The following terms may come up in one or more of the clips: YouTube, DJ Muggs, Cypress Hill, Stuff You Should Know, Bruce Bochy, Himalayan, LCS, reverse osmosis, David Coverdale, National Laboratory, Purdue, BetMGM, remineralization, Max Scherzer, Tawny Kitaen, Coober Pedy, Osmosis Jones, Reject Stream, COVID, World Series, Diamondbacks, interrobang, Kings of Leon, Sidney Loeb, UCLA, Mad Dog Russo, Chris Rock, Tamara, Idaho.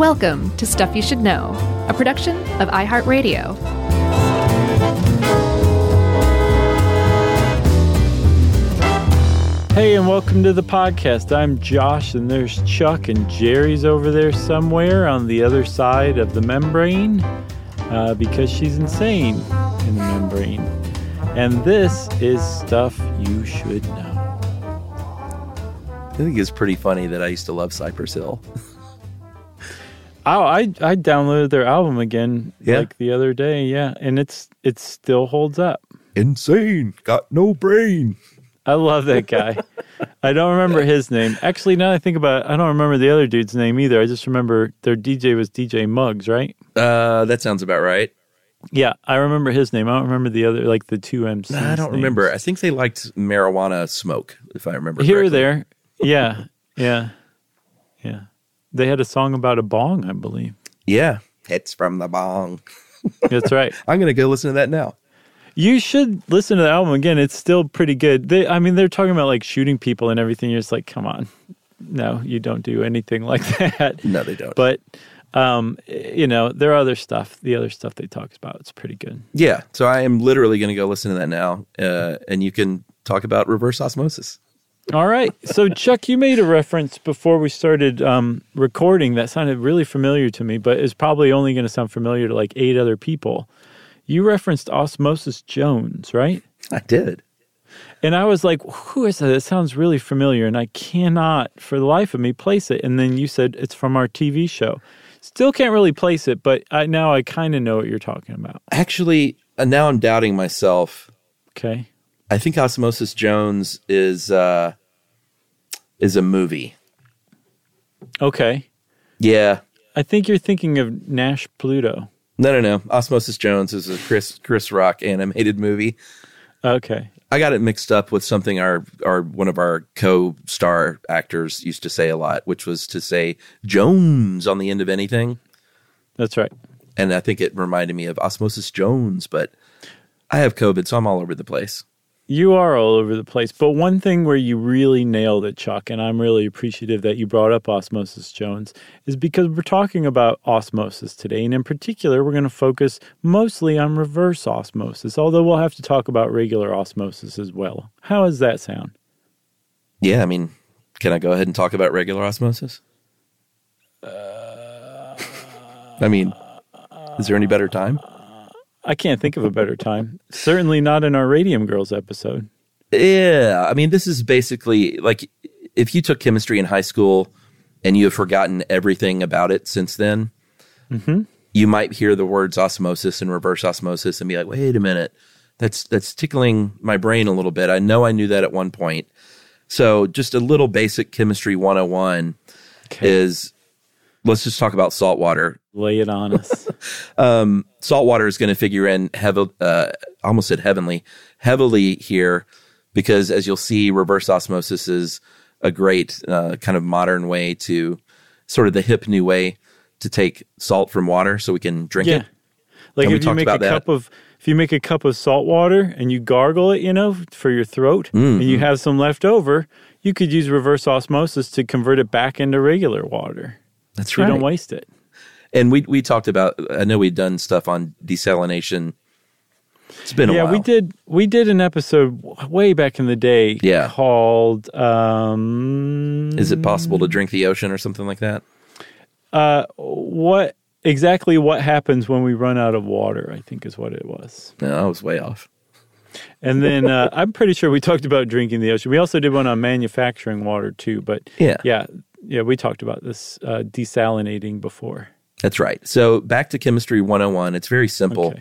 Welcome to Stuff You Should Know, a production of iHeartRadio. Hey, and welcome to the podcast. I'm Josh, and there's Chuck, and Jerry's over there somewhere on the other side of the membrane, because she's insane in the membrane. And this is Stuff You Should Know. I think it's pretty funny that I used to love Cypress Hill. Oh, I downloaded their album again like the other day, and it still holds up. Insane, got no brain. I love that guy. I don't remember his name. Actually, now that I think about it, I don't remember the other dude's name either. I just remember their DJ was DJ Muggs, right? That sounds about right. Yeah, I remember his name. I don't remember the other, like the two MCs. I don't remember. I think they liked marijuana smoke, if I remember correctly. Here or there. Yeah, yeah. They had a song about a bong, I believe. Yeah, it's from the bong. That's right. I'm going to go listen to that now. You should listen to the album again. It's still pretty good. They're talking about like shooting people and everything. You're just like, come on. No, you don't do anything like that. No, they don't. But, there are other stuff. The other stuff they talk about, it's pretty good. Yeah, so I am literally going to go listen to that now. And you can talk about reverse osmosis. All right. So, Chuck, you made a reference before we started recording that sounded really familiar to me, but is probably only going to sound familiar to like 8 other people. You referenced Osmosis Jones, right? I did. And I was like, who is that? It sounds really familiar, and I cannot for the life of me place it. And then you said it's from our TV show. Still can't really place it, but now I kind of know what you're talking about. Actually, now I'm doubting myself. Okay. I think Osmosis Jones is a movie. Okay. Yeah. I think you're thinking of Nash Pluto. No. Osmosis Jones is a Chris Rock animated movie. Okay. I got it mixed up with something our one of our co-star actors used to say a lot, which was to say Jones on the end of anything. That's right. And I think it reminded me of Osmosis Jones, but I have COVID, so I'm all over the place. You are all over the place. But one thing where you really nailed it, Chuck, and I'm really appreciative that you brought up Osmosis Jones, is because we're talking about osmosis today. And in particular, we're going to focus mostly on reverse osmosis, although we'll have to talk about regular osmosis as well. How does that sound? Yeah, can I go ahead and talk about regular osmosis? Is there any better time? I can't think of a better time. Certainly not in our Radium Girls episode. Yeah. This is basically like if you took chemistry in high school and you have forgotten everything about it since then, you might hear the words osmosis and reverse osmosis and be like, wait a minute, that's tickling my brain a little bit. I know I knew that at one point. So just a little basic chemistry 101 is let's just talk about salt water. Lay it on us. Salt water is going to figure in heavily here because, as you'll see, reverse osmosis is a great kind of modern way to sort of the hip new way to take salt from water so we can drink it. Like and if you make a cup of salt water and you gargle it, for your throat and you have some left over, you could use reverse osmosis to convert it back into regular water. That's right. You don't waste it. And we talked about, I know we'd done stuff on desalination. It's been a while. Yeah, we did an episode way back in the day called... Is it possible to drink the ocean or something like that? Exactly what happens when we run out of water, I think is what it was. No, I was way off. And then I'm pretty sure we talked about drinking the ocean. We also did one on manufacturing water too, but yeah, we talked about this desalinating before. That's right. So back to Chemistry 101. It's very simple.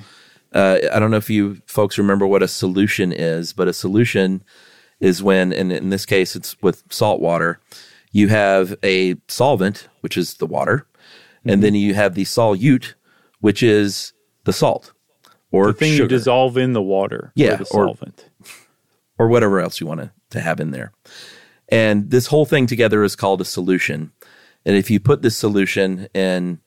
Okay. I don't know if you folks remember what a solution is, but a solution is when, and in this case it's with salt water, you have a solvent, which is the water, and then you have the solute, which is the salt or the thing sugar. You dissolve in the water or the solvent. Or whatever else you want to have in there. And this whole thing together is called a solution. And if you put this solution in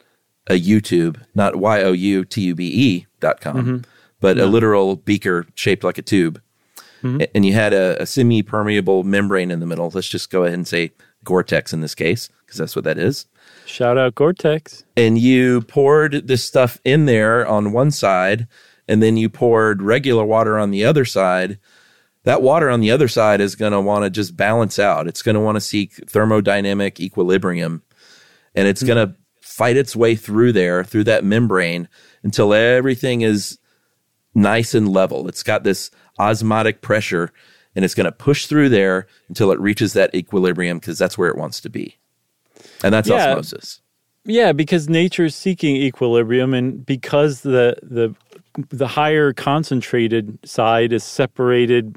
a YouTube, not youtube.com, but a literal beaker shaped like a tube, and you had a semi-permeable membrane in the middle, let's just go ahead and say Gore-Tex in this case, because that's what that is. Shout out Gore-Tex. And you poured this stuff in there on one side, and then you poured regular water on the other side. That water on the other side is going to want to just balance out. It's going to want to seek thermodynamic equilibrium, and it's going to fight its way through there, through that membrane, until everything is nice and level. It's got this osmotic pressure, and it's going to push through there until it reaches that equilibrium, because that's where it wants to be. And that's osmosis. Yeah, because nature is seeking equilibrium, and because the higher concentrated side is separated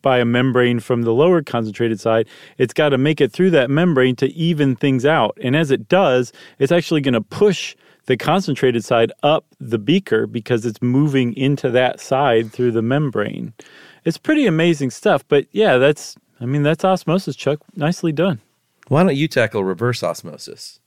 by a membrane from the lower concentrated side, it's got to make it through that membrane to even things out. And as it does, it's actually going to push the concentrated side up the beaker because it's moving into that side through the membrane. It's pretty amazing stuff. But yeah, that's osmosis, Chuck. Nicely done. Why don't you tackle reverse osmosis?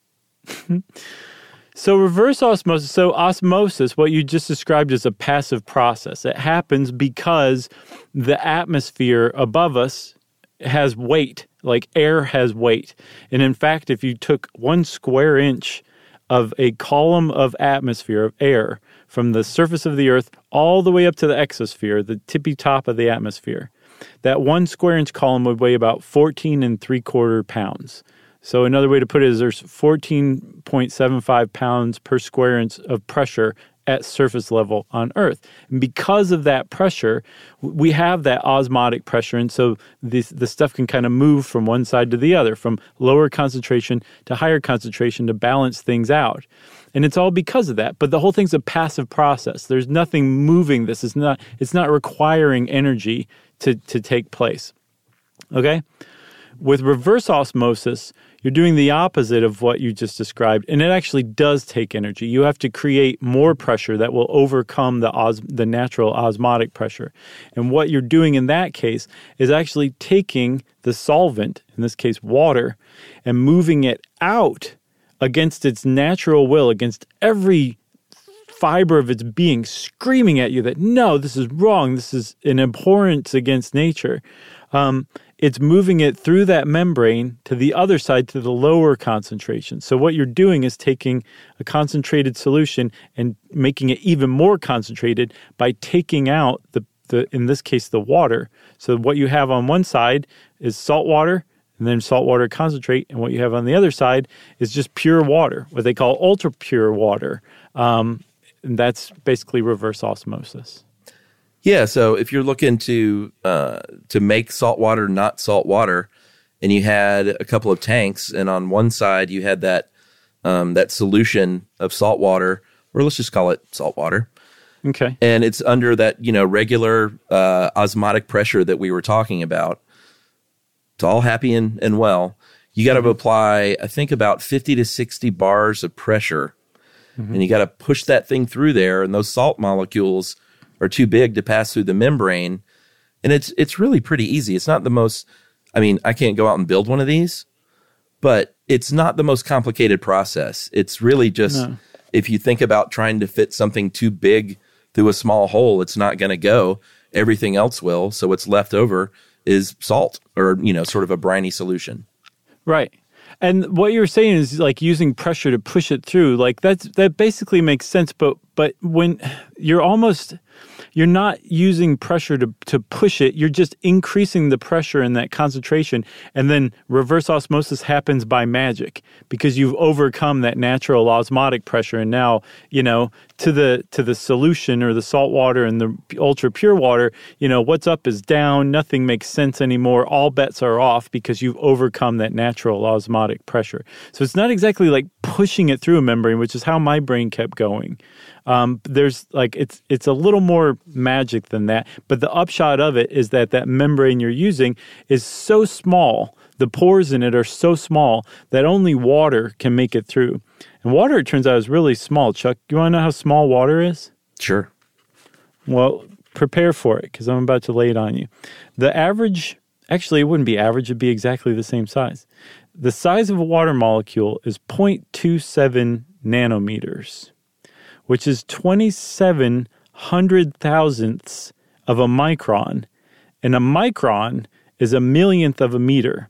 So reverse osmosis, what you just described is a passive process. It happens because the atmosphere above us has weight, like air has weight. And in fact, if you took 1 square inch of a column of atmosphere, of air, from the surface of the earth all the way up to the exosphere, the tippy top of the atmosphere, that 1 square inch column would weigh about 14.75 pounds. So another way to put it is there's 14.75 pounds per square inch of pressure at surface level on Earth. And because of that pressure, we have that osmotic pressure, and so the stuff can kind of move from one side to the other, from lower concentration to higher concentration, to balance things out. And it's all because of that. But the whole thing's a passive process. There's nothing moving this. It's not requiring energy to take place. Okay? With reverse osmosis, you're doing the opposite of what you just described, and it actually does take energy. You have to create more pressure that will overcome the natural osmotic pressure. And what you're doing in that case is actually taking the solvent, in this case water, and moving it out against its natural will, against every fiber of its being, screaming at you that, no, this is wrong, this is an abhorrence against nature. It's moving it through that membrane to the other side, to the lower concentration. So what you're doing is taking a concentrated solution and making it even more concentrated by taking out, in this case, the water. So what you have on one side is salt water and then salt water concentrate, and what you have on the other side is just pure water, what they call ultra-pure water. And that's basically reverse osmosis. Yeah, so if you're looking to make salt water not salt water, and you had a couple of tanks, and on one side you had that solution of salt water, or let's just call it salt water. Okay. And it's under that regular osmotic pressure that we were talking about. It's all happy and well. You got to apply, I think, about 50 to 60 bars of pressure, and you got to push that thing through there, and those salt molecules are too big to pass through the membrane, and it's really pretty easy. It's not the most, I can't go out and build one of these, but it's not the most complicated process. It's really just, if you think about trying to fit something too big through a small hole, it's not going to go. Everything else will, so what's left over is salt, or, sort of a briny solution. Right. And what you're saying is like using pressure to push it through. Like that basically makes sense, but when you're not using pressure to push it, you're just increasing the pressure in that concentration, and then reverse osmosis happens by magic because you've overcome that natural osmotic pressure, and now, to the solution, or the salt water and the ultra pure water, what's up is down, nothing makes sense anymore, all bets are off because you've overcome that natural osmotic pressure. So it's not exactly like pushing it through a membrane, which is how my brain kept going. There's like it's a little more magic than that, but the upshot of it is that membrane you're using is so small, the pores in it are so small that only water can make it through. And water, it turns out, is really small. Chuck, you want to know how small water is? Sure. Well, prepare for it, because I'm about to lay it on you. The average, actually it wouldn't be average, it'd be exactly the same size. The size of a water molecule is 0.27 nanometers. Which is 27/100,000ths of a micron. And a micron is a millionth of a meter.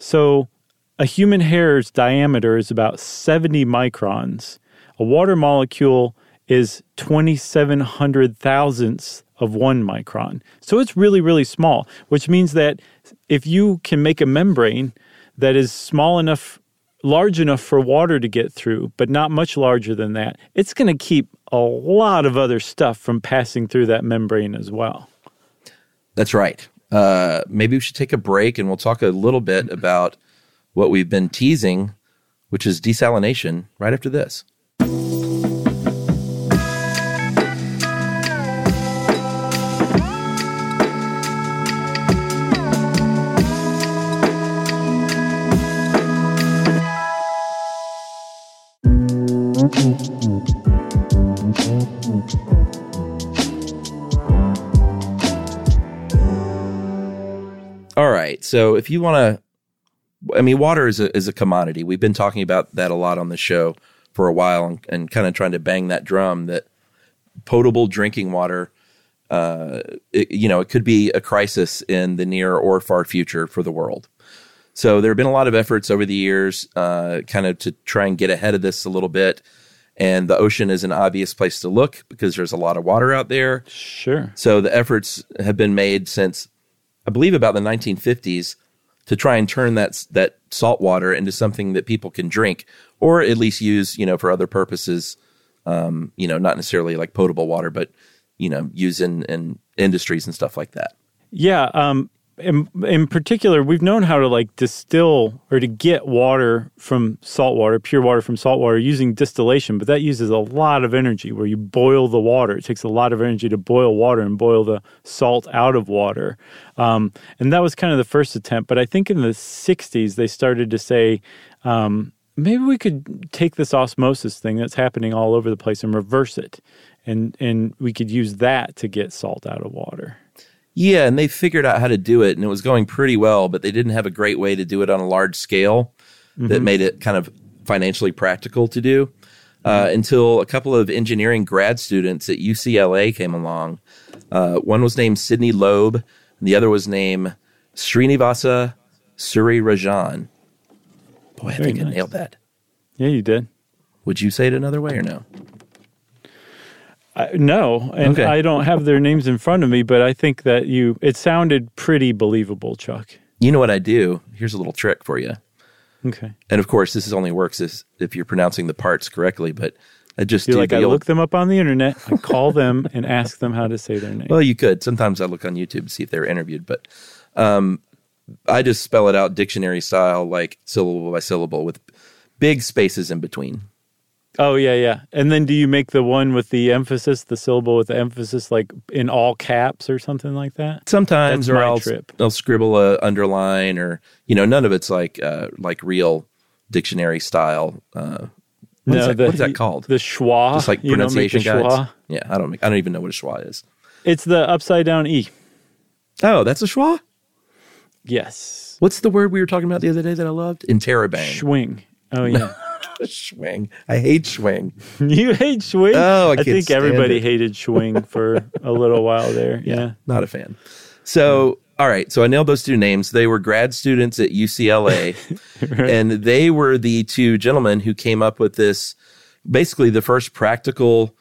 So A human hair's diameter is about 70 microns. A water molecule is 2,700 thousandths of 1 micron. So it's really, really small, which means that if you can make a membrane that is small enough, large enough for water to get through, but not much larger than that, it's going to keep a lot of other stuff from passing through that membrane as well. That's right. Maybe we should take a break and we'll talk a little bit about what we've been teasing, which is desalination, right after this. All right. So if you want to, water is a commodity. We've been talking about that a lot on the show for a while and kind of trying to bang that drum that potable drinking water, it could be a crisis in the near or far future for the world. So there have been a lot of efforts over the years kind of to try and get ahead of this a little bit. And the ocean is an obvious place to look because there's a lot of water out there. Sure. So the efforts have been made since, I believe, about the 1950s to try and turn that salt water into something that people can drink or at least use, for other purposes, not necessarily like potable water, but, use in industries and stuff like that. Yeah. In particular, we've known how to distill or to get water from salt water, pure water from salt water using distillation, but that uses a lot of energy where you boil the water. It takes a lot of energy to boil water and boil the salt out of water. And that was kind of the first attempt. But I think in the 60s, they started to say, maybe we could take this osmosis thing that's happening all over the place and reverse it. And we could use that to get salt out of water. Yeah, and they figured out how to do it, and it was going pretty well, but they didn't have a great way to do it on a large scale that made it kind of financially practical to do until a couple of engineering grad students at UCLA came along. One was named Sidney Loeb, and the other was named Srinivasa Suri Rajan. Boy, I think I nailed that. Yeah, you did. Would you say it another way or no? No, and okay. I don't have their names in front of me, but I think that it sounded pretty believable, Chuck. You know what I do? Here's a little trick for you. Okay. And of course, this only works if you're pronouncing the parts correctly, but I just look them up on the internet, I call them, and ask them how to say their name. Well, you could. Sometimes I look on YouTube to see if they're interviewed, but I just spell it out dictionary style, like syllable by syllable with big spaces in between. Oh, yeah. And then do you make the one with the emphasis, the syllable with the emphasis, like in all caps or something like that? Sometimes, or I'll scribble a underline or, none of it's like real dictionary style. What's that called? The schwa. Just like pronunciation guides. Yeah, I don't even know what a schwa is. It's the upside down E. Oh, that's a schwa? Yes. What's the word we were talking about the other day that I loved? Interrobang. Schwing. Oh, yeah. Schwing. I hate schwing. You hate schwing? Oh, I think everybody hated schwing for a little while there. Yeah. Not a fan. So, all right. So I nailed those two names. They were grad students at UCLA. Right. And they were the two gentlemen who came up with this, basically the first practical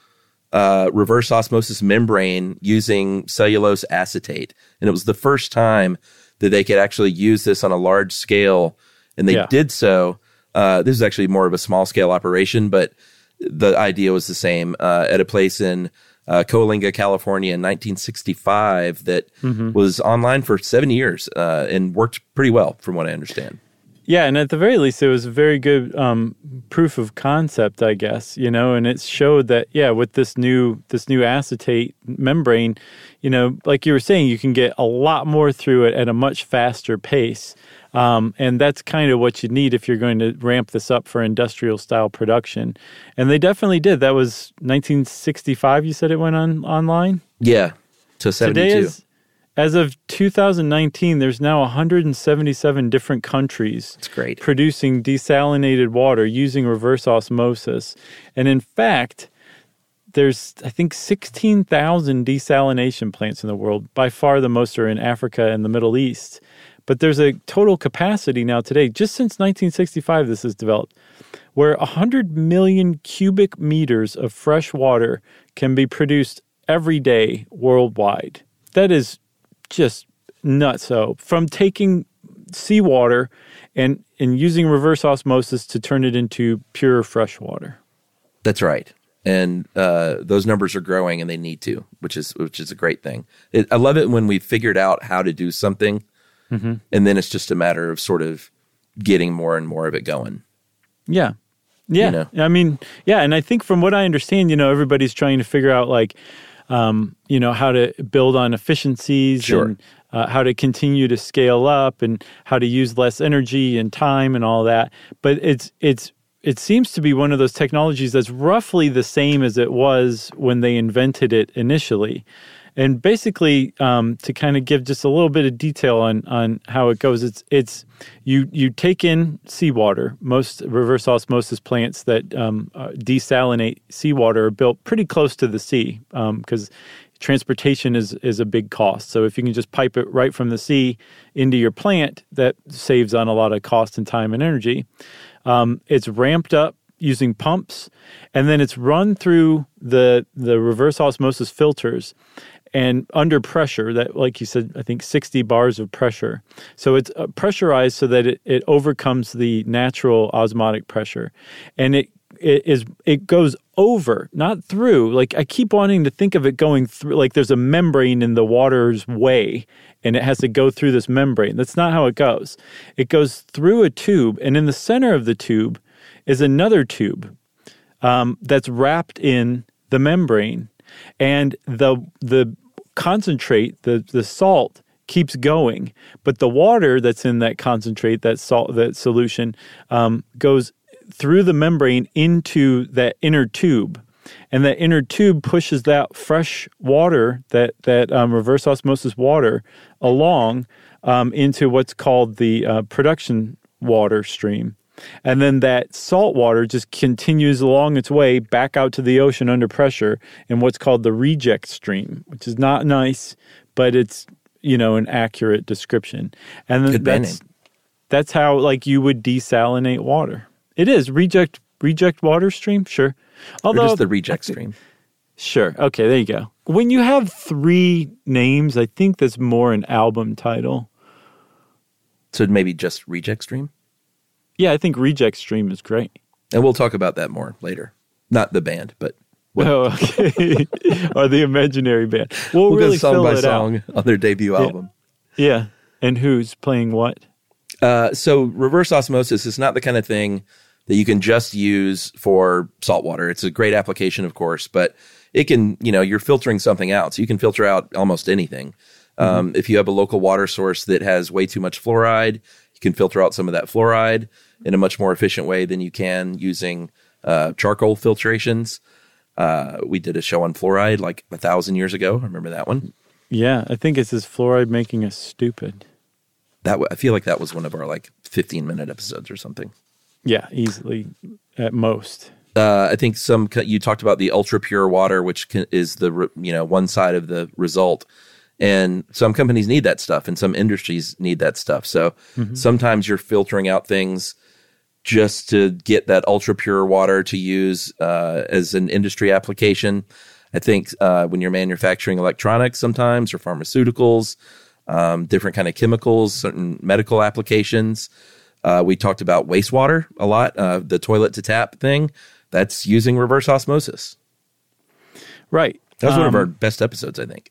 reverse osmosis membrane using cellulose acetate. And it was the first time that they could actually use this on a large scale. And they did so. This is actually more of a small-scale operation, but the idea was the same at a place in Coalinga, California in 1965 that was online for 7 years and worked pretty well, from what I understand. Yeah, and at the very least, it was a very good proof of concept, I guess, and it showed that, with this new acetate membrane, like you were saying, you can get a lot more through it at a much faster pace. And that's kind of what you need if you're going to ramp this up for industrial-style production. And they definitely did. That was 1965, you said it went online? Yeah, to 72. Today as of 2019, there's now 177 different countries producing desalinated water using reverse osmosis. And in fact, there's, I think, 16,000 desalination plants in the world. By far the most are in Africa and the Middle East. But there's a total capacity now today, just since 1965 this has developed, where 100 million cubic meters of fresh water can be produced every day worldwide. That is just nuts. So from taking seawater and using reverse osmosis to turn it into pure fresh water. That's right. And those numbers are growing, and they need to, which is a great thing. I love it when we figured out how to do something, mm-hmm. and then it's just a matter of sort of getting more and more of it going. Yeah. Yeah. You know? I mean, yeah. And I think from what I understand, you know, everybody's trying to figure out, like, you know, how to build on efficiencies, sure. and how to continue to scale up, and how to use less energy and time and all that. But it seems to be one of those technologies that's roughly the same as it was when they invented it initially. And basically, to kind of give just a little bit of detail on how it goes, you take in seawater. Most reverse osmosis plants that desalinate seawater are built pretty close to the sea, because transportation is a big cost. So if you can just pipe it right from the sea into your plant, that saves on a lot of cost and time and energy. It's ramped up using pumps, and then it's run through the reverse osmosis filters and under pressure, that, like you said, I think 60 bars of pressure. So it's pressurized so that it overcomes the natural osmotic pressure. And it goes over, not through. Like, I keep wanting to think of it going through, like there's a membrane in the water's way, and it has to go through this membrane. That's not how it goes. It goes through a tube, and in the center of the tube is another tube that's wrapped in the membrane. And the concentrate, the salt, keeps going, but the water that's in that concentrate, that salt, that solution, goes through the membrane into that inner tube. And that inner tube pushes that fresh water, that reverse osmosis water, along into what's called the production water stream. And then that salt water just continues along its way back out to the ocean under pressure in what's called the reject stream, which is not nice, but it's, you know, an accurate description. And then that's how, like, you would desalinate water. It is reject water stream, sure. Although, or just the reject stream. Sure. Okay, there you go. When you have three names, I think that's more an album title. So maybe just Reject Stream? Yeah, I think Reject Stream is great. And we'll talk about that more later. Not the band, but... What? Oh, okay. Or the imaginary band. We'll really go song by song out on their debut album. Yeah, and who's playing what? So reverse osmosis is not the kind of thing that you can just use for salt water. It's a great application, of course, but it can, you know, you're filtering something out. So you can filter out almost anything. Mm-hmm. If you have a local water source that has way too much fluoride, you can filter out some of that fluoride in a much more efficient way than you can using charcoal filtrations. We did a show on fluoride like 1,000 years ago. I remember that one. Yeah, I think it says fluoride making us stupid. I feel like that was one of our like 15-minute episodes or something. Yeah, easily at most. I think you talked about the ultra pure water, which is the, you know, one side of the result, and some companies need that stuff, and some industries need that stuff. So mm-hmm. sometimes you're filtering out things just to get that ultra pure water to use as an industry application. I think when you're manufacturing electronics, sometimes, or pharmaceuticals. Different kind of chemicals, certain medical applications. We talked about wastewater a lot, the toilet to tap thing. That's using reverse osmosis. Right. That was one of our best episodes, I think.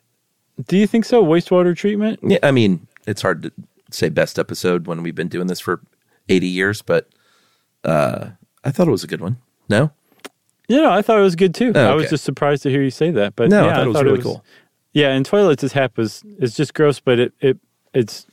Do you think so? Wastewater treatment? Yeah, I mean, it's hard to say best episode when we've been doing this for 80 years, but I thought it was a good one. No? Yeah, I thought it was good too. Oh, okay. I was just surprised to hear you say that. But no, yeah, I thought it was really cool. Yeah, and toilet to tap is just gross, but it's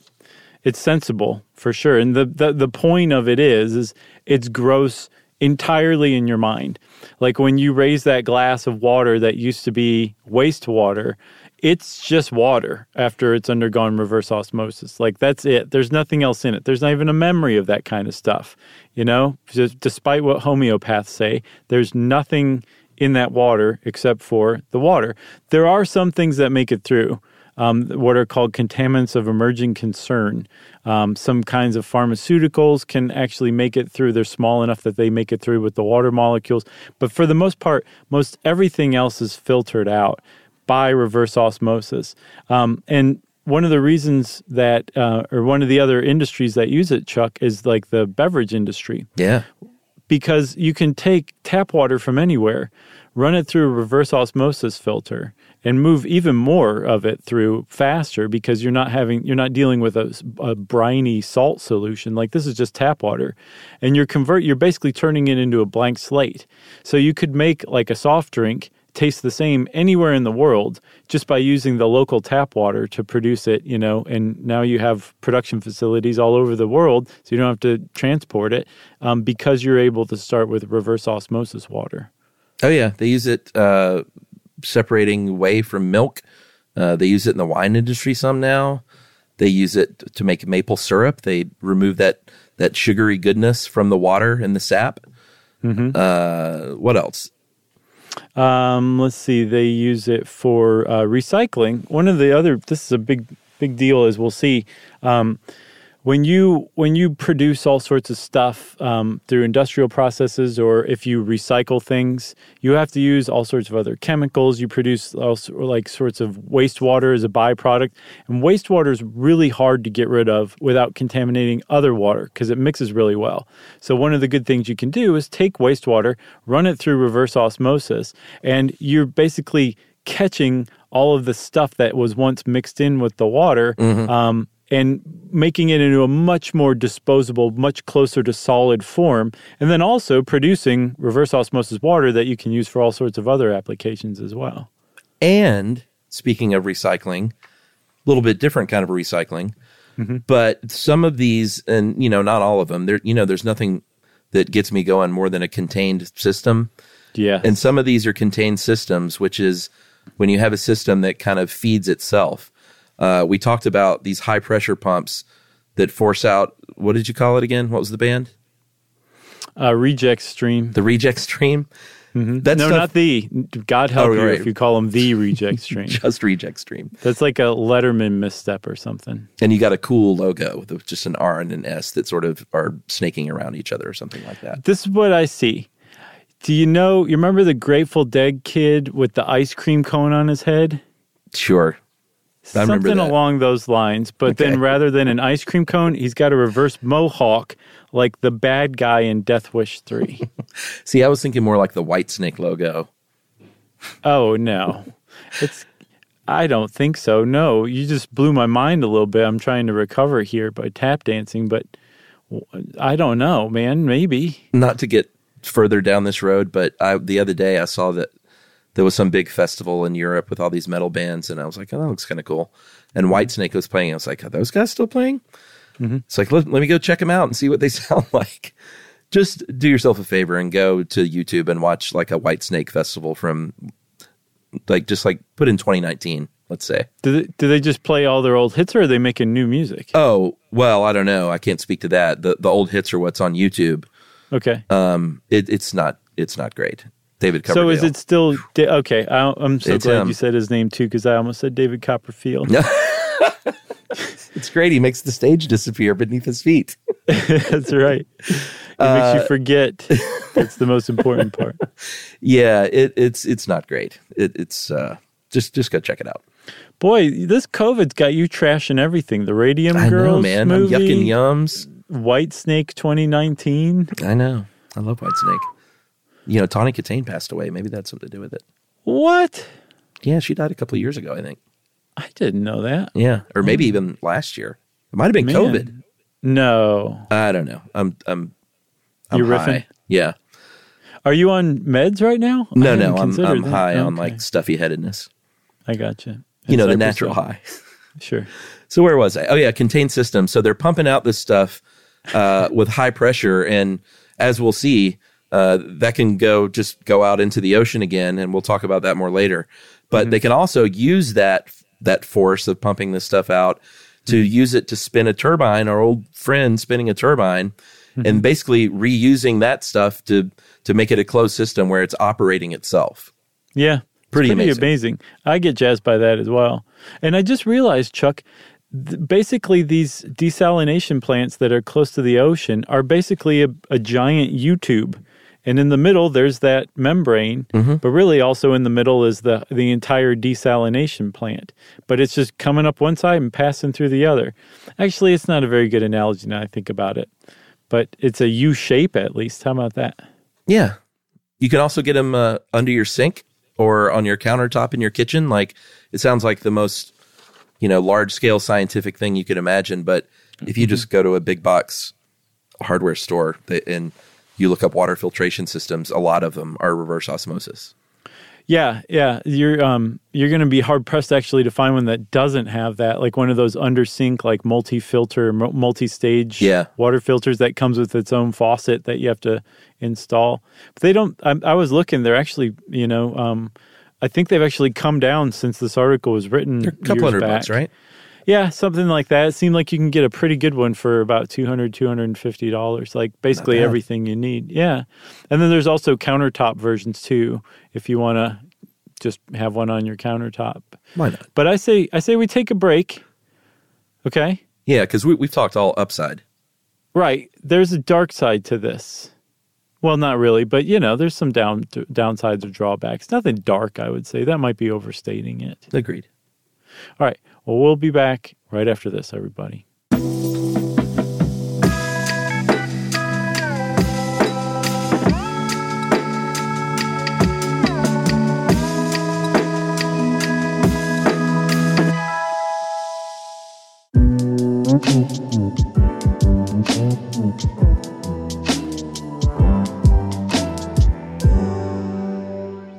sensible for sure. And the point of it is it's gross entirely in your mind. Like when you raise that glass of water that used to be wastewater, it's just water after it's undergone reverse osmosis. Like that's it. There's nothing else in it. There's not even a memory of that kind of stuff. You know, just despite what homeopaths say, there's nothing in that water except for the water. There are some things that make it through, what are called contaminants of emerging concern. Some kinds of pharmaceuticals can actually make it through. They're small enough that they make it through with the water molecules. But for the most part, most everything else is filtered out by reverse osmosis. And one of the reasons that, or one of the other industries that use it, Chuck, is like the beverage industry. Yeah. Because you can take tap water from anywhere, run it through a reverse osmosis filter, and move even more of it through faster because you're not dealing with a briny salt solution. Like, this is just tap water, and you're basically turning it into a blank slate. So you could make like a soft drink taste the same anywhere in the world just by using the local tap water to produce it, you know, and now you have production facilities all over the world, so you don't have to transport it because you're able to start with reverse osmosis water. Oh, yeah. They use it separating whey from milk. They use it in the wine industry some now. They use it to make maple syrup. They remove that sugary goodness from the water and the sap. Mm-hmm. What else? Let's see. They use it for recycling. One of the other, this is a big deal, as we'll see. When you produce all sorts of stuff through industrial processes, or if you recycle things, you have to use all sorts of other chemicals. You produce all sorts of wastewater as a byproduct. And wastewater is really hard to get rid of without contaminating other water because it mixes really well. So one of the good things you can do is take wastewater, run it through reverse osmosis, and you're basically catching all of the stuff that was once mixed in with the water. Mm-hmm. And making it into a much more disposable, much closer to solid form, and then also producing reverse osmosis water that you can use for all sorts of other applications as well. And speaking of recycling, a little bit different kind of recycling, mm-hmm. but some of these, and, you know, not all of them, there, you know, there's nothing that gets me going more than a contained system. Yeah. And some of these are contained systems, which is when you have a system that kind of feeds itself. We talked about these high-pressure pumps that force out, what did you call it again? What was the band? Reject Stream. The Reject Stream? Mm-hmm. That's not the. God help you if you call them the Reject Stream. Just Reject Stream. That's like a Letterman misstep or something. And you got a cool logo with just an R and an S that sort of are snaking around each other or something like that. This is what I see. Do you know, you remember the Grateful Dead kid with the ice cream cone on his head? Sure. Something along those lines, but okay. Then rather than an ice cream cone, he's got a reverse mohawk like the bad guy in Death Wish 3. See, I was thinking more like the Whitesnake logo. Oh, no. I don't think so. No, you just blew my mind a little bit. I'm trying to recover here by tap dancing, but I don't know, man, maybe. Not to get further down this road, but the other day I saw that there was some big festival in Europe with all these metal bands, and I was like, oh, that looks kind of cool. And Whitesnake was playing. I was like, are those guys still playing? Mm-hmm. It's like, let me go check them out and see what they sound like. Just do yourself a favor and go to YouTube and watch like a Whitesnake festival from, like, just like put in 2019, let's say. Do they just play all their old hits, or are they making new music? Oh, well, I don't know. I can't speak to that. The old hits are what's on YouTube. Okay. It's not great. David Coverdale. So is it still okay? I'm so glad you said his name too, because I almost said David Copperfield. It's great. He makes the stage disappear beneath his feet. That's right. It makes you forget. That's the most important part. Yeah, it's not great. It's just go check it out. Boy, this COVID's got you trashing everything. The Radium Girls movie. I'm yucking yums. Whitesnake 2019. I know. I love Whitesnake. You know, Tawny Kitaen passed away. Maybe that's something to do with it. What? Yeah, she died a couple of years ago, I think. I didn't know that. Yeah, or maybe even last year. It might have been COVID. No. I don't know. I'm You're high. Riffing? Yeah. Are you on meds right now? No, I'm high on like stuffy-headedness. I gotcha. You know, the natural high. Sure. So where was I? Oh, yeah, contained system. So they're pumping out this stuff with high pressure, and as we'll see, that can go out into the ocean again, and we'll talk about that more later. But mm-hmm. They can also use that force of pumping this stuff out to mm-hmm. use it to spin a turbine, our old friend spinning a turbine, mm-hmm. and basically reusing that stuff to make it a closed system where it's operating itself. Yeah. Pretty amazing. I get jazzed by that as well. And I just realized, Chuck, basically these desalination plants that are close to the ocean are basically a giant U-tube. And in the middle, there's that membrane, but really also in the middle is the entire desalination plant. But it's just coming up one side and passing through the other. Actually, it's not a very good analogy now I think about it. But it's a U shape at least. How about that? Yeah. You can also get them under your sink or on your countertop in your kitchen. Like, it sounds like the most, you know, large-scale scientific thing you could imagine. But if you just go to a big box hardware store and you look up water filtration systems, a lot of them are reverse osmosis. Yeah, yeah. You're going to be hard-pressed, actually, to find one that doesn't have that, like one of those under-sink, like multi-filter, multi-stage water filters that comes with its own faucet that you have to install. But they don't, I was looking, they're actually, you know, I think they've actually come down since this article was written. They're a couple hundred bucks, right? Yeah, something like that. It seemed like you can get a pretty good one for about $200, $250, like basically everything you need. Yeah. And then there's also countertop versions too, if you want to just have one on your countertop. Why not? But I say we take a break, okay? Yeah, because we've talked all upside. Right. There's a dark side to this. Well, not really, but, you know, there's some downsides or drawbacks. Nothing dark, I would say. That might be overstating it. Agreed. All right. Well, we'll be back right after this, everybody.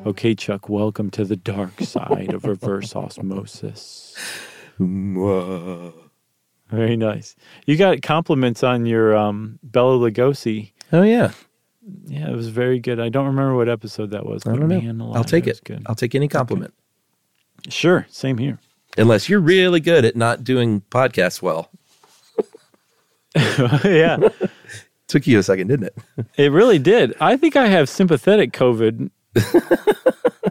Okay, Chuck, welcome to the dark side of reverse osmosis. Whoa. Very nice. You got compliments on your Bela Lugosi. Oh, yeah. Yeah, it was very good. I don't remember what episode that was. I don't know. I'll take it. I'll take any compliment. Okay. Sure. Same here. Unless you're really good at not doing podcasts well. Yeah. Took you a second, didn't it? It really did. I think I have sympathetic COVID.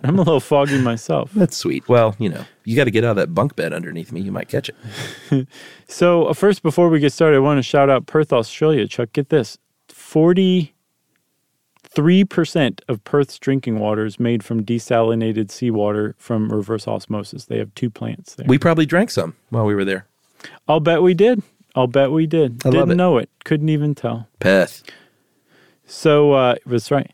I'm a little foggy myself. That's sweet. Well, you know, you got to get out of that bunk bed underneath me. You might catch it. So first, before we get started, I want to shout out Perth, Australia. Chuck, get this. 43% of Perth's drinking water is made from desalinated seawater from reverse osmosis. They have two plants there. We probably drank some while we were there. I'll bet we did. I didn't know it. Couldn't even tell. Perth. So, that's right.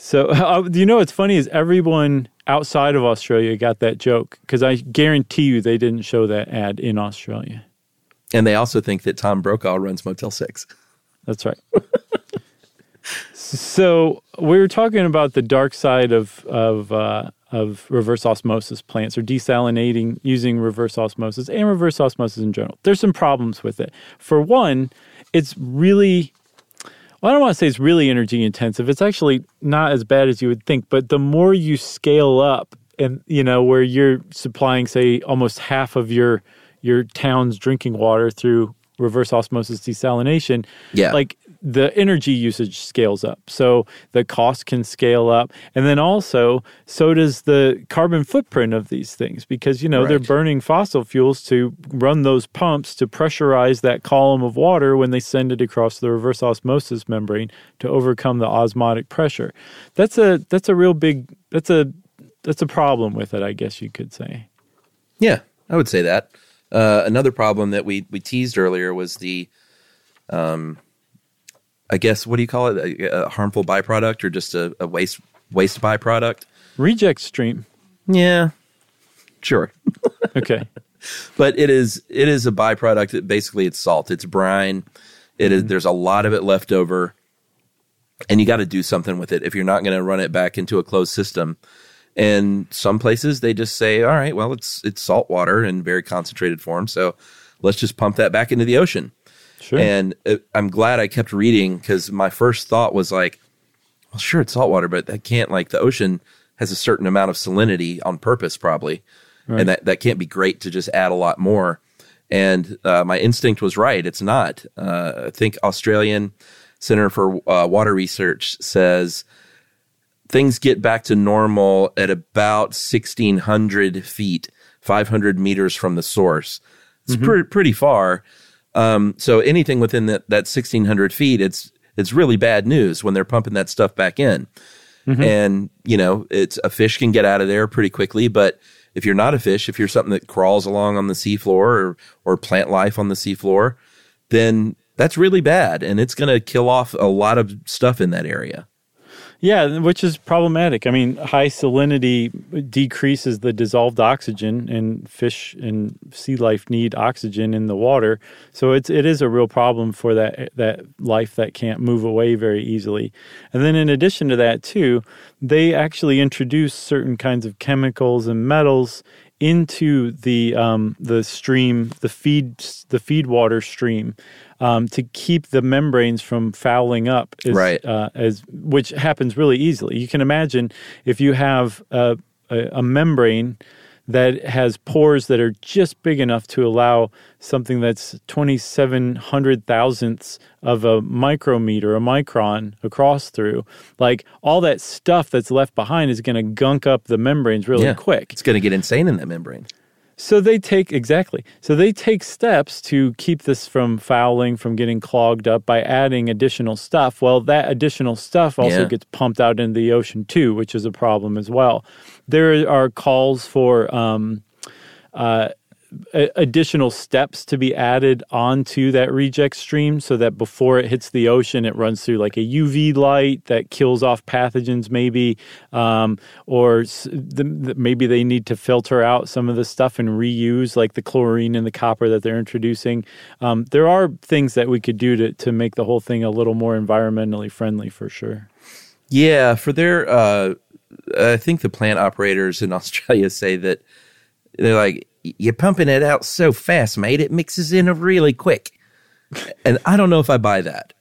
So, you know what's funny is everyone outside of Australia got that joke, because I guarantee you they didn't show that ad in Australia. And they also think that Tom Brokaw runs Motel 6. That's right. So, we were talking about the dark side of reverse osmosis plants, or desalinating using reverse osmosis and reverse osmosis in general. There's some problems with it. For one, it's really... Well, I don't want to say it's really energy intensive. It's actually not as bad as you would think. But the more you scale up and, you know, where you're supplying, say, almost half of your town's drinking water through reverse osmosis desalination, like the energy usage scales up. So the cost can scale up. And then also, so does the carbon footprint of these things, because, you know, they're burning fossil fuels to run those pumps to pressurize that column of water when they send it across the reverse osmosis membrane to overcome the osmotic pressure. That's a real big, that's a problem with it, I guess you could say. Yeah, I would say that. Another problem that we teased earlier was the, I guess, what do you call it? A harmful byproduct, or just a waste byproduct? Reject stream. Yeah, sure. Okay. But it is a byproduct. Basically, it's salt. It's brine. It is. There's a lot of it left over, and you got to do something with it if you're not going to run it back into a closed system. And some places they just say, all right, well, it's salt water in very concentrated form, so let's just pump that back into the ocean. Sure. And I'm glad I kept reading, because my first thought was like, well, sure, it's salt water, but that can't, like, the ocean has a certain amount of salinity on purpose, probably. Right. And that can't be great to just add a lot more. And my instinct was right. It's not. I think Australian Centre for Water Research says Things get back to normal at about 1,600 feet, 500 meters from the source. It's pretty far. So anything within that 1,600 feet, it's really bad news when they're pumping that stuff back in. Mm-hmm. And, you know, a fish can get out of there pretty quickly. But if you're not a fish, if you're something that crawls along on the seafloor or plant life on the seafloor, then that's really bad. And it's going to kill off a lot of stuff in that area. Yeah, which is problematic. I mean, high salinity decreases the dissolved oxygen, and fish and sea life need oxygen in the water. So it is a real problem for that life that can't move away very easily. And then in addition to that, too, they actually introduce certain kinds of chemicals and metals into the stream, the feed water stream, to keep the membranes from fouling up, right. Which happens really easily. You can imagine if you have a membrane that has pores that are just big enough to allow something that's 2,700 thousandths of a micrometer, a micron, across through, like all that stuff that's left behind is going to gunk up the membranes really quick. It's going to get insane in that membrane. So they take steps to keep this from fouling, from getting clogged up by adding additional stuff. Well, that additional stuff also gets pumped out into the ocean too, which is a problem as well. There are calls for additional steps to be added onto that reject stream so that before it hits the ocean, it runs through like a UV light that kills off pathogens maybe, maybe they need to filter out some of the stuff and reuse like the chlorine and the copper that they're introducing. There are things that we could do to make the whole thing a little more environmentally friendly for sure. Yeah, for their, I think the plant operators in Australia say that they're like, "You're pumping it out so fast, mate. It mixes in really quick." And I don't know if I buy that.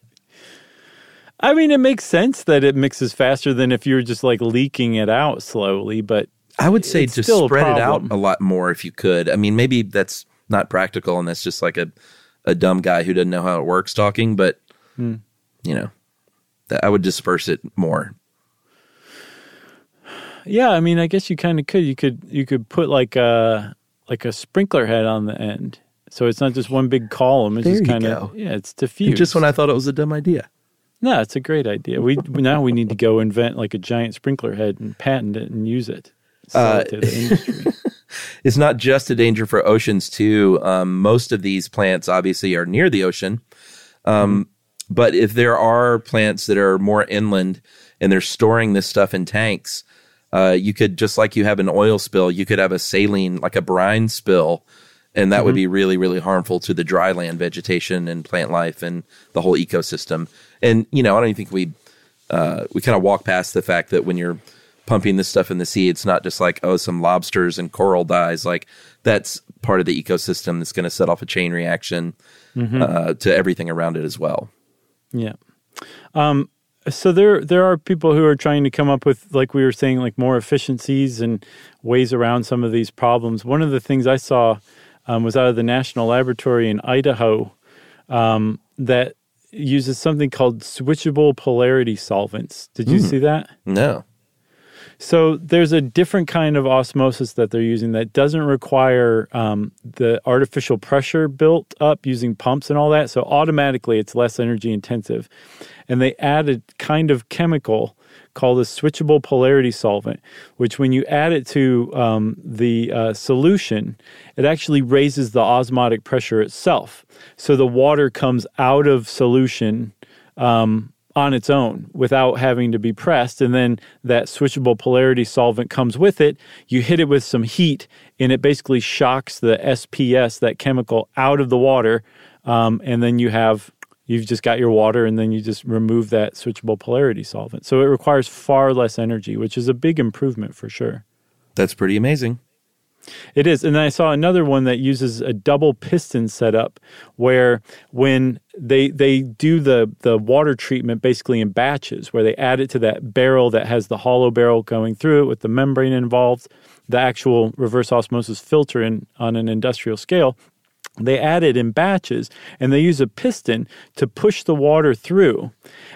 I mean, it makes sense that it mixes faster than if you're just like leaking it out slowly, but I would say to spread it out a lot more if you could. I mean, maybe that's not practical and that's just like a dumb guy who doesn't know how it works talking, but you know, I would disperse it more. Yeah, I mean, I guess you kind of could. You could put like a sprinkler head on the end, so it's not just one big column. It's there, just kind of it's diffused. And just when I thought it was a dumb idea. No, it's a great idea. We need to go invent like a giant sprinkler head and patent it and use it. Sell it to the industry. It's not just a danger for oceans too. Most of these plants obviously are near the ocean, but if there are plants that are more inland and they're storing this stuff in tanks. You could, just like you have an oil spill, you could have a saline, like a brine spill, and that would be really, really harmful to the dry land vegetation and plant life and the whole ecosystem. And, you know, I don't even think we kind of walk past the fact that when you're pumping this stuff in the sea, it's not just like, oh, some lobsters and coral dies. Like, that's part of the ecosystem that's going to set off a chain reaction to everything around it as well. Yeah. So there are people who are trying to come up with, like we were saying, like more efficiencies and ways around some of these problems. One of the things I saw was out of the National Laboratory in Idaho that uses something called switchable polarity solvents. Did you see that? No. So there's a different kind of osmosis that they're using that doesn't require the artificial pressure built up using pumps and all that. So automatically it's less energy intensive. And they add a kind of chemical called a switchable polarity solvent, which when you add it to the solution, it actually raises the osmotic pressure itself. So the water comes out of solution on its own without having to be pressed. And then that switchable polarity solvent comes with it. You hit it with some heat and it basically shocks the SPS, that chemical, out of the water. And then you've just got your water, and then you just remove that switchable polarity solvent. So it requires far less energy, which is a big improvement for sure. That's pretty amazing. It is. And then I saw another one that uses a double piston setup where when they do the water treatment basically in batches, where they add it to that barrel that has the hollow barrel going through it with the membrane involved, the actual reverse osmosis filter on an industrial scale. They add it in batches, and they use a piston to push the water through.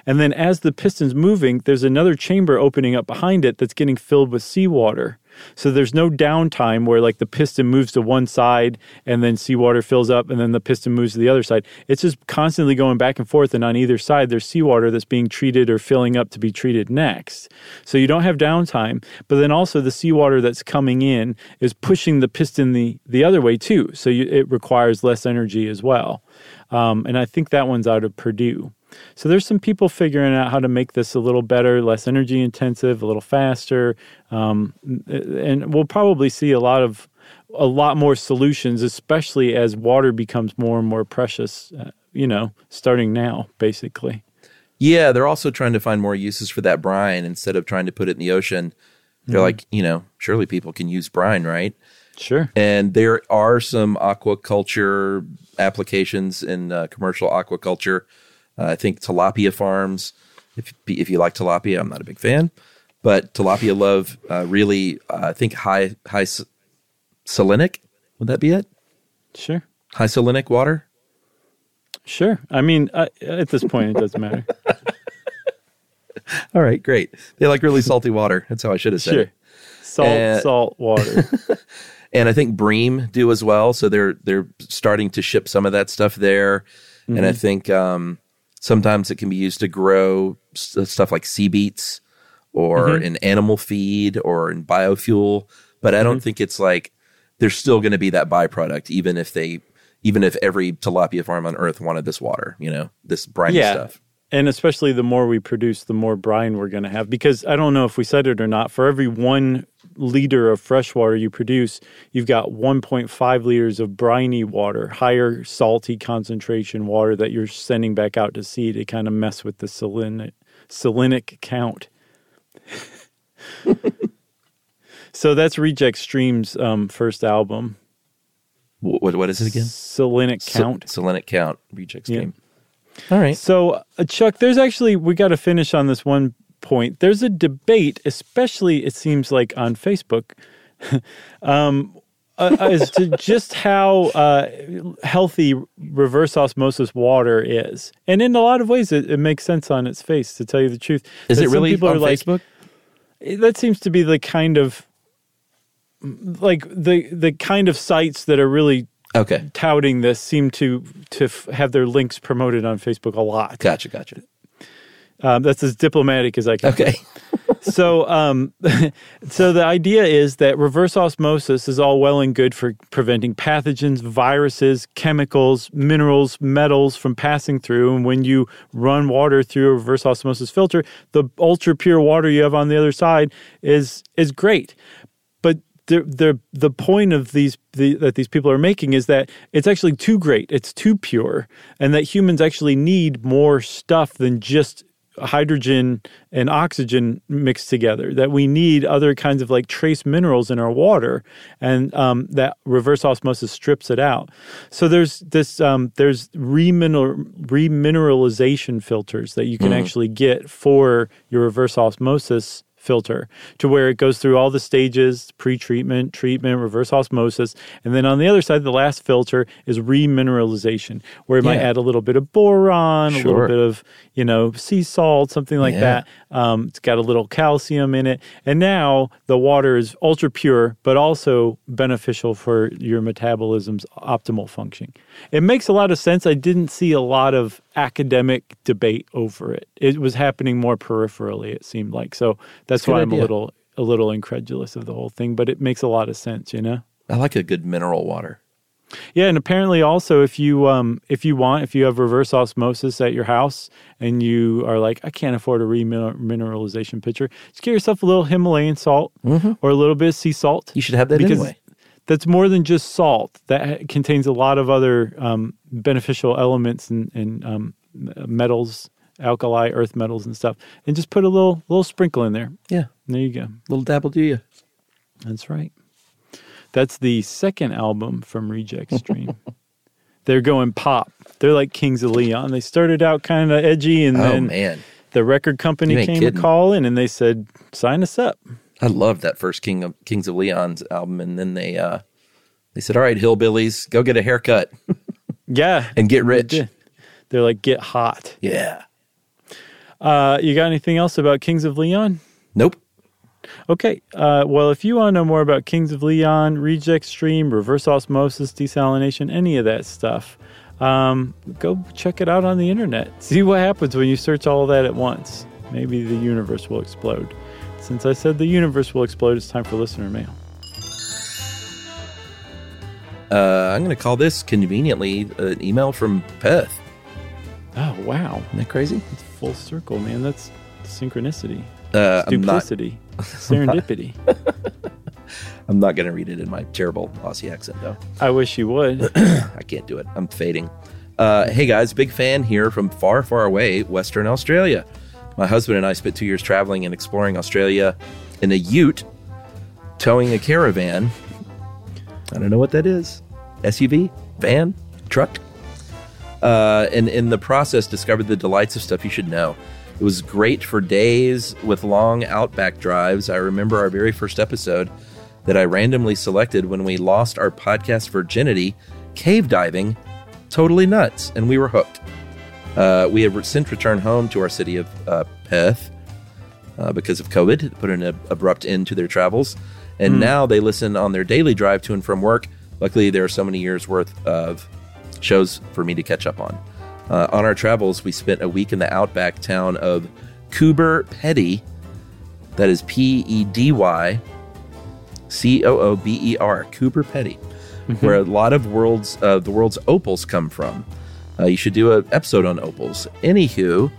And then as the piston's moving, there's another chamber opening up behind it that's getting filled with seawater. So there's no downtime where, like, the piston moves to one side and then seawater fills up and then the piston moves to the other side. It's just constantly going back and forth, and on either side there's seawater that's being treated or filling up to be treated next. So you don't have downtime, but then also the seawater that's coming in is pushing the piston the other way too. So it requires less energy as well. And I think that one's out of Purdue. So there's some people figuring out how to make this a little better, less energy intensive, a little faster, and we'll probably see a lot more solutions, especially as water becomes more and more precious. Starting now, basically. Yeah, they're also trying to find more uses for that brine instead of trying to put it in the ocean. They're surely people can use brine, right? Sure. And there are some aquaculture applications in commercial aquaculture. I think tilapia farms, if you like tilapia, I'm not a big fan, but tilapia love really, I think high salinic, would that be it? Sure. High salinic water? Sure. I mean, at this point, it doesn't matter. All right, great. They like really salty water. That's how I should have said it. Salt water. And I think Bream do as well, so they're starting to ship some of that stuff there. Mm-hmm. And I think... sometimes it can be used to grow stuff like sea beets or in animal feed or in biofuel. But I don't think it's like there's still going to be that byproduct, even if every tilapia farm on Earth wanted this water, this briny stuff. And especially the more we produce, the more brine we're going to have. Because I don't know if we said it or not, for every 1 liter of fresh water you produce, you've got 1.5 liters of briny water, higher salty concentration water that you're sending back out to sea to kind of mess with the salinic count. So that's Reject Stream's first album. What is it again? Salinic Count. Salinic Count, Reject Stream. Yeah. All right. So, Chuck, we got to finish on this one point. There's a debate, especially it seems like on Facebook, as to just how healthy reverse osmosis water is. And in a lot of ways, it makes sense on its face, to tell you the truth. Is it really on Facebook? That seems to be the kind of, like, the kind of sites that are really... Okay. Touting this seem to have their links promoted on Facebook a lot. Gotcha. That's as diplomatic as I can. Okay. So the idea is that reverse osmosis is all well and good for preventing pathogens, viruses, chemicals, minerals, metals from passing through. And when you run water through a reverse osmosis filter, the ultra pure water you have on the other side is great. The point of that these people are making is that it's actually too great, it's too pure, and that humans actually need more stuff than just hydrogen and oxygen mixed together, that we need other kinds of like trace minerals in our water, and that reverse osmosis strips it out. So there's this there's remineralization filters that you can actually get for your reverse osmosis filter, to where it goes through all the stages: pre-treatment, treatment, reverse osmosis, and then on the other side, the last filter is remineralization, where it might add a little bit of boron, a little bit of sea salt, something like that. It's got a little calcium in it, and now the water is ultra pure, but also beneficial for your metabolism's optimal functioning. It makes a lot of sense. I didn't see a lot of academic debate over it. It was happening more peripherally, it seemed like. So that's why I'm a little incredulous of the whole thing, but it makes a lot of sense, I like a good mineral water. Yeah, and apparently also if you have reverse osmosis at your house and you are like, I can't afford a remineralization pitcher, just get yourself a little Himalayan salt or a little bit of sea salt. You should have that anyway. That's more than just salt. That contains a lot of other beneficial elements and metals, alkali, earth metals and stuff. And just put a little sprinkle in there. Yeah. And there you go. Little dabble do you. That's right. That's the second album from Reject Stream. They're going pop. They're like Kings of Leon. They started out kind of edgy, and the record company came calling, and they said, sign us up. I loved that first Kings of Leon's album, and then they They said, all right, hillbillies, go get a haircut. Yeah. And get rich. They're like, get hot. Yeah. You got anything else about Kings of Leon? Nope. Okay. Well, if you want to know more about Kings of Leon, Reject Stream, reverse osmosis, desalination, any of that stuff, go check it out on the internet. See what happens when you search all of that at once. Maybe the universe will explode. Since I said the universe will explode, it's time for listener mail. I'm going to call this, conveniently, an email from Perth. Oh, wow. Isn't that crazy? It's full circle, man. That's synchronicity. Duplicity. Serendipity. I'm not going to read it in my terrible Aussie accent, though. I wish you would. I can't do it. I'm fading. Hey, guys. Big fan here from far, far away, Western Australia. My husband and I spent 2 years traveling and exploring Australia in a ute, towing a caravan. I don't know what that is. SUV, van, truck. And in the process, discovered the delights of Stuff You Should Know. It was great for days with long outback drives. I remember our very first episode that I randomly selected when we lost our podcast virginity, cave diving, totally nuts, and we were hooked. We have since returned home to our city of Perth because of COVID, put an abrupt end to their travels. And now they listen on their daily drive to and from work. Luckily, there are so many years worth of shows for me to catch up on. On our travels, we spent a week in the outback town of Coober Pedy. That is P-E-D-Y-C-O-O-B-E-R, Coober Pedy, where a lot of the world's opals come from. You should do an episode on opals. Anywho,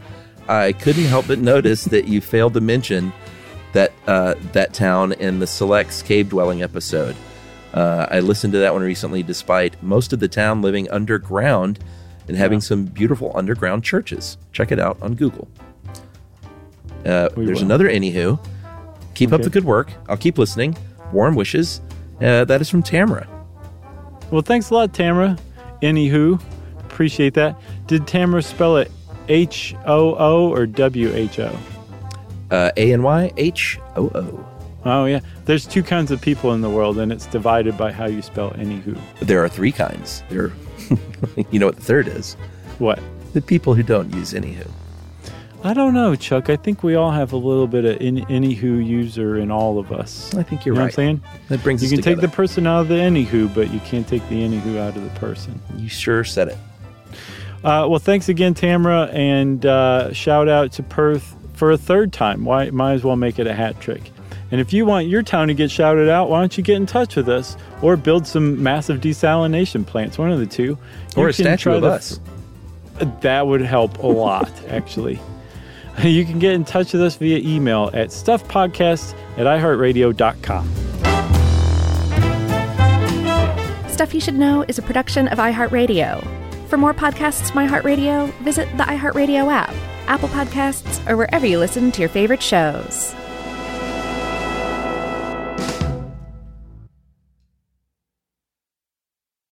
I couldn't help but notice that you failed to mention that town in the Selects cave dwelling episode. I listened to that one recently, despite most of the town living underground and having some beautiful underground churches. Check it out on Google. There's another anywho. Keep up the good work. I'll keep listening. Warm wishes. That is from Tamara. Well, thanks a lot, Tamara. Anywho, appreciate that. Did Tamara spell it H-O-O or W-H-O? A-N-Y-H-O-O. Oh, yeah. There's two kinds of people in the world, and it's divided by how you spell anywho. There are three kinds. You know what the third is? What? The people who don't use anywho. I don't know, Chuck. I think we all have a little bit of anywho user in all of us. I think you're right. You know what I'm saying? That brings us together. You can take the person out of the anywho, but you can't take the anywho out of the person. You sure said it. Well, thanks again, Tamara, and shout out to Perth. For a third time, might as well make it a hat trick. And if you want your town to get shouted out, why don't you get in touch with us or build some massive desalination plants, one of the two. Or a statue of us. That would help a lot, actually. You can get in touch with us via email at stuffpodcast@iheartradio.com. Stuff You Should Know is a production of iHeartRadio. For more podcasts from iHeartRadio, visit the iHeartRadio app, Apple Podcasts, or wherever you listen to your favorite shows.